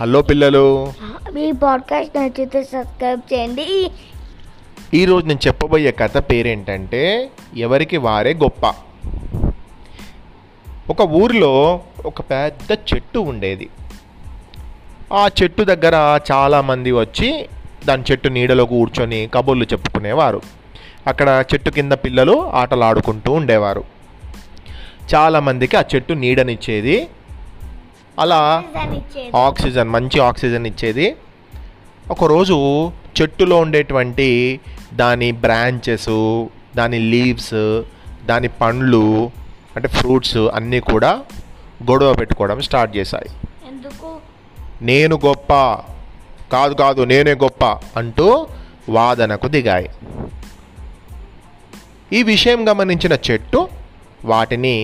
Hello పిల్లలు, మీ podcast నచ్చితే subscribe చేయండి. ఈరోజు నేను చెప్పబోయే కథ పేరేంటంటే ఎవరికి వారే గొప్ప. ఒక ఊరిలో ఒక పెద్ద చెట్టు ఉండేది. ఆ చెట్టు దగ్గర చాలామంది వచ్చి దాని చెట్టు నీడలో కూర్చొని కబుర్లు చెప్పుకునేవారు. అక్కడ చెట్టు కింద పిల్లలు ఆటలు ఆడుకుంటూ ఉండేవారు. చాలామందికి ఆ చెట్టు నీడనిచ్చేది, అలా ఆక్సిజన్, మంచి ఆక్సిజన్ ఇచ్చేది. ఒకరోజు చెట్టులో ఉండేటువంటి దాని బ్రాంచెస్, దాని లీవ్స్, దాని పండ్లు అంటే ఫ్రూట్స్ అన్నీ కూడా గొడవ పెట్టుకోవడం స్టార్ట్ చేశాయి. ఎందుకు? నేను గొప్ప, కాదు కాదు నేనే గొప్ప అంటూ వాదనకు దిగాయి. ఈ విషయం గమనించిన చెట్టు వాటిని,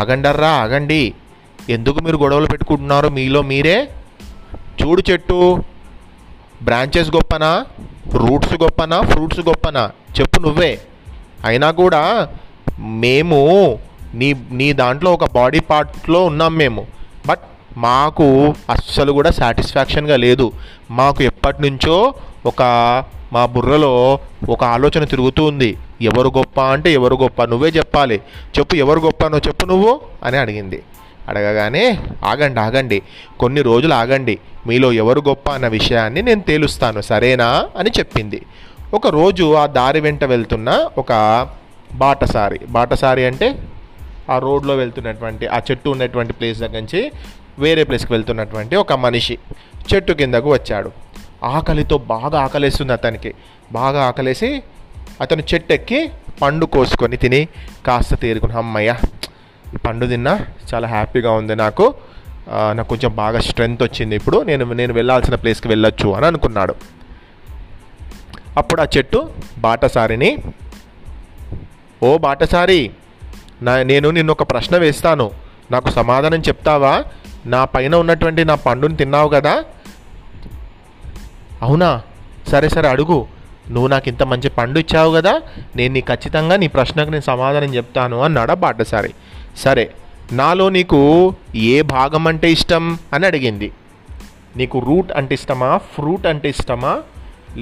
ఆగండర్రా ఆగండి, ఎందుకు మీరు గొడవలు పెట్టుకుంటున్నారు మీలో మీరే? చూడు చెట్టు, బ్రాంచెస్ గొప్పనా, రూట్స్ గొప్పనా, ఫ్రూట్స్ గొప్పనా చెప్పు నువ్వే. అయినా కూడా మేము నీ దాంట్లో ఒక బాడీ పార్ట్లో ఉన్నాం మేము, బట్ మాకు అస్సలు కూడా సాటిస్ఫాక్షన్గా లేదు. మాకు ఎప్పటి నుంచో మా బుర్రలో ఒక ఆలోచన తిరుగుతూ ఉంది, ఎవరు గొప్ప అంటే ఎవరు గొప్ప, నువ్వే చెప్పాలి, చెప్పు ఎవరు గొప్పనో చెప్పు నువ్వు అని అడిగింది. అడగగానే, ఆగండి ఆగండి, కొన్ని రోజులు ఆగండి, మీలో ఎవరు గొప్ప అన్న విషయాన్ని నేను తేలుస్తాను సరేనా అని చెప్పింది. ఒకరోజు ఆ దారి వెంట వెళ్తున్న ఒక బాటసారి అంటే ఆ రోడ్లో వెళ్తున్నటువంటి, ఆ చెట్టు ఉన్నటువంటి ప్లేస్ దగ్గర నుంచి వేరే ప్లేస్కి వెళ్తున్నటువంటి ఒక మనిషి చెట్టు కిందకు వచ్చాడు. ఆకలితో బాగా ఆకలేస్తుంది అతనికి. బాగా ఆకలేసి అతను చెట్టు ఎక్కి పండు కోసుకొని తిని కాస్త తేరుకుని, అమ్మయ్య పండు తిన్నా చాలా హ్యాపీగా ఉంది, నాకు కొంచెం బాగా స్ట్రెంగ్త్ వచ్చింది, ఇప్పుడు నేను వెళ్ళాల్సిన ప్లేస్కి వెళ్ళొచ్చు అని అనుకున్నాడు. అప్పుడు ఆ చెట్టు బాటసారిని, ఓ బాటసారి, నేను నిన్ను ఒక ప్రశ్న వేస్తాను, నాకు సమాధానం చెప్తావా? నా పైన ఉన్నటువంటి నా పండుని తిన్నావు కదా. అవునా, సరే సరే అడుగు, నువ్వు నాకు ఇంత మంచి పండు ఇచ్చావు కదా, నేను నీ ఖచ్చితంగా నీ ప్రశ్నకు నేను సమాధానం చెప్తాను అన్నాడు బాటసారి. సరే, నాలో నీకు ఏ భాగం అంటే ఇష్టం అని అడిగింది. నీకు రూట్ అంటే ఇష్టమా, ఫ్రూట్ అంటే ఇష్టమా,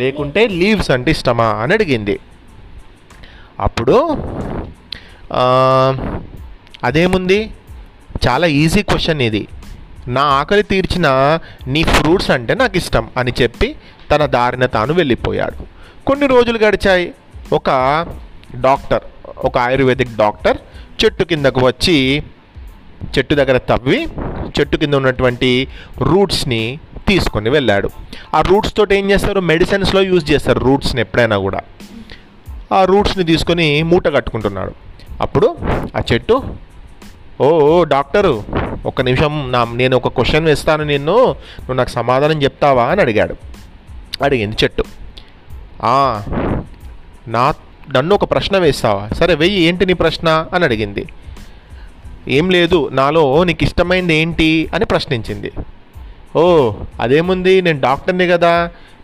లేకుంటే లీవ్స్ అంటే ఇష్టమా అని అడిగింది. అప్పుడు అదేముంది, చాలా ఈజీ క్వశ్చన్ ఇది, నా ఆకలి తీర్చిన నీ ఫ్రూట్స్ అంటే నాకు ఇష్టం అని చెప్పి తన దారిన తాను వెళ్ళిపోయాడు. కొన్ని రోజులు గడిచాయి. ఒక ఆయుర్వేదిక్ డాక్టర్ చెట్టు కిందకు వచ్చి చెట్టు దగ్గర తవ్వి చెట్టు కింద ఉన్నటువంటి రూట్స్ని తీసుకొని వెళ్ళాడు. ఆ రూట్స్ తోటి ఏం చేస్తారు, మెడిసిన్స్లో యూజ్ చేస్తారు రూట్స్ని ఎప్పుడైనా కూడా. ఆ రూట్స్ని తీసుకొని మూట కట్టుకుంటున్నాడు. అప్పుడు ఆ చెట్టు, ఓ డాక్టరు ఒక నిమిషం, నేను ఒక క్వశ్చన్ వేస్తాను, నువ్వు నాకు సమాధానం చెప్తావా అని అడిగింది చెట్టు. నన్ను ఒక ప్రశ్న వేస్తావా, సరే వెయ్యి, ఏంటి నీ ప్రశ్న అని అడిగింది. ఏం లేదు, నాలో నీకు ఇష్టమైంది ఏంటి అని ప్రశ్నించింది. ఓ అదేముంది, నేను డాక్టర్ని కదా,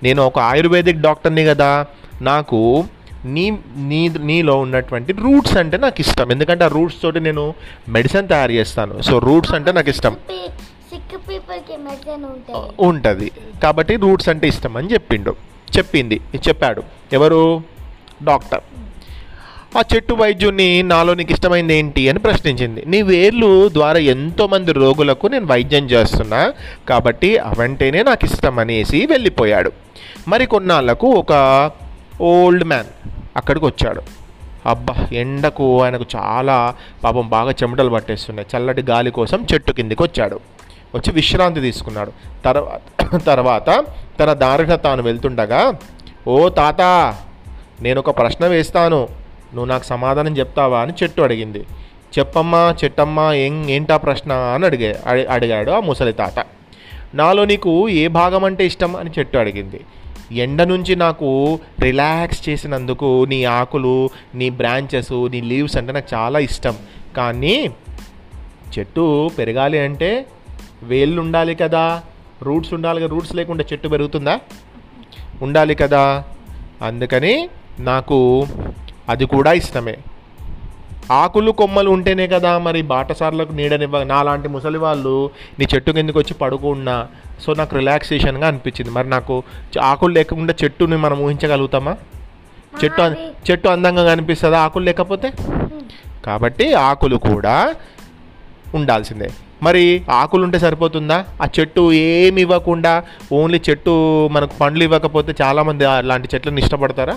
నేను ఒక ఆయుర్వేదిక్ డాక్టర్ని కదా, నాకు నీలో ఉన్నటువంటి రూట్స్ అంటే నాకు ఇష్టం, ఎందుకంటే ఆ రూట్స్ తోటి నేను మెడిసిన్ తయారు చేస్తాను, సో రూట్స్ అంటే నాకు ఇష్టం ఉంటుంది కాబట్టి రూట్స్ అంటే ఇష్టం అని చెప్పాడు. ఎవరు? డాక్టర్. ఆ చెట్టు వైద్యుని, నాలో నీకు ఇష్టమైంది ఏంటి అని ప్రశ్నించింది. నీ వేర్లు ద్వారా ఎంతోమంది రోగులకు నేను వైద్యం చేస్తున్నా కాబట్టి అవంటేనే నాకు ఇష్టం అనేసి వెళ్ళిపోయాడు. మరి కొన్నాళ్ళకు ఒక ఓల్డ్ మ్యాన్ అక్కడికి వచ్చాడు. అబ్బా, ఎండకు ఆయనకు చాలా పాపం బాగా చెమటలు పట్టేస్తున్నాయి. చల్లటి గాలి కోసం చెట్టు కిందికి వచ్చాడు, వచ్చి విశ్రాంతి తీసుకున్నాడు. తర్వాత తన దారిన తాను వెళ్తుండగా, ఓ తాత, నేను ఒక ప్రశ్న వేస్తాను, నువ్వు నాకు సమాధానం చెప్తావా అని చెట్టు అడిగింది. చెప్పమ్మా చెట్టమ్మా, ఏంటా ప్రశ్న అని అడిగాడు ఆ ముసలి తాత. నాలో నీకు ఏ భాగం అంటే ఇష్టం అని చెట్టు అడిగింది. ఎండ నుంచి నాకు రిలాక్స్ చేసినందుకు నీ ఆకులు, నీ బ్రాంచెస్, నీ లీవ్స్ అంటే నాకు చాలా ఇష్టం, కానీ చెట్టు పెరగాలి అంటే వేళ్ళు ఉండాలి కదా, రూట్స్ ఉండాలి కదా, రూట్స్ లేకుండా చెట్టు పెరుగుతుందా? ఉండాలి కదా, అందుకని నాకు అది కూడా ఇష్టమే. ఆకులు కొమ్మలు ఉంటేనే కదా మరి బాటసార్లకు నీడనివ్వ. నా లాంటి ముసలి వాళ్ళు నీ చెట్టు కిందకి వచ్చి పడుకున్నా, సో నాకు రిలాక్సేషన్గా అనిపించింది. మరి నాకు ఆకులు లేకుండా చెట్టుని మనం ఊహించగలుగుతామా? చెట్టు అందంగా కనిపిస్తుందా ఆకులు లేకపోతే? కాబట్టి ఆకులు కూడా ఉండాల్సిందే. మరి ఆకులు ఉంటే సరిపోతుందా? ఆ చెట్టు ఏమి ఇవ్వకుండా ఓన్లీ చెట్టు మనకు పండ్లు ఇవ్వకపోతే చాలామంది అలాంటి చెట్లను ఇష్టపడతారా?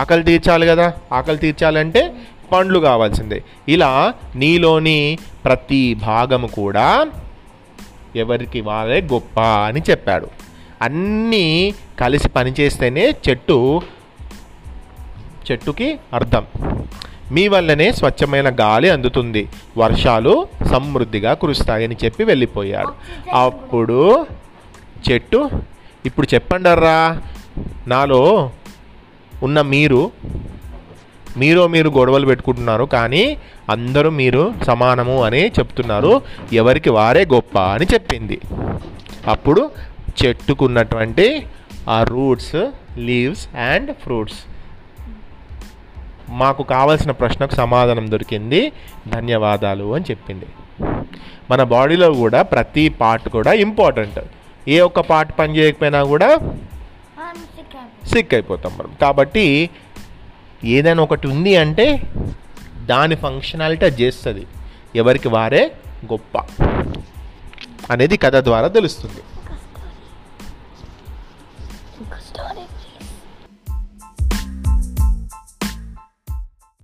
ఆకలి తీర్చాలి కదా, ఆకలి తీర్చాలంటే పండ్లు కావాల్సిందే. ఇలా నీలోని ప్రతి భాగము కూడా ఎవరికి వారే గొప్ప అని చెప్పాడు. అన్నీ కలిసి పనిచేస్తేనే చెట్టుకి అర్థం. మీ వల్లనే స్వచ్ఛమైన గాలి అందుతుంది, వర్షాలు సమృద్ధిగా కురుస్తాయని చెప్పి వెళ్ళిపోయాడు. అప్పుడు చెట్టు, ఇప్పుడు చెప్పండర్రా, నాలో ఉన్న మీరు గొడవలు పెట్టుకుంటున్నారు, కానీ అందరూ మీరు సమానము అని చెప్తున్నారు, ఎవరికి వారే గొప్ప అని చెప్పింది. అప్పుడు చెట్టుకున్నటువంటి ఆ రూట్స్, లీవ్స్ అండ్ ఫ్రూట్స్ మాకు కావాల్సిన ప్రశ్నకు సమాధానం దొరికింది, ధన్యవాదాలు అని చెప్పింది. మన బాడీలో కూడా ప్రతి పార్ట్ కూడా ఇంపార్టెంట్. ఏ ఒక్క పార్ట్ పని చేయకపోయినా కూడా సిక్ అయిపోతాం మనం. కాబట్టి ఏదైనా ఒకటి ఉంది అంటే దాని ఫంక్షనాలిటీ చేస్తుంది. ఎవరికి వారే గొప్ప అనేది కథ ద్వారా తెలుస్తుంది.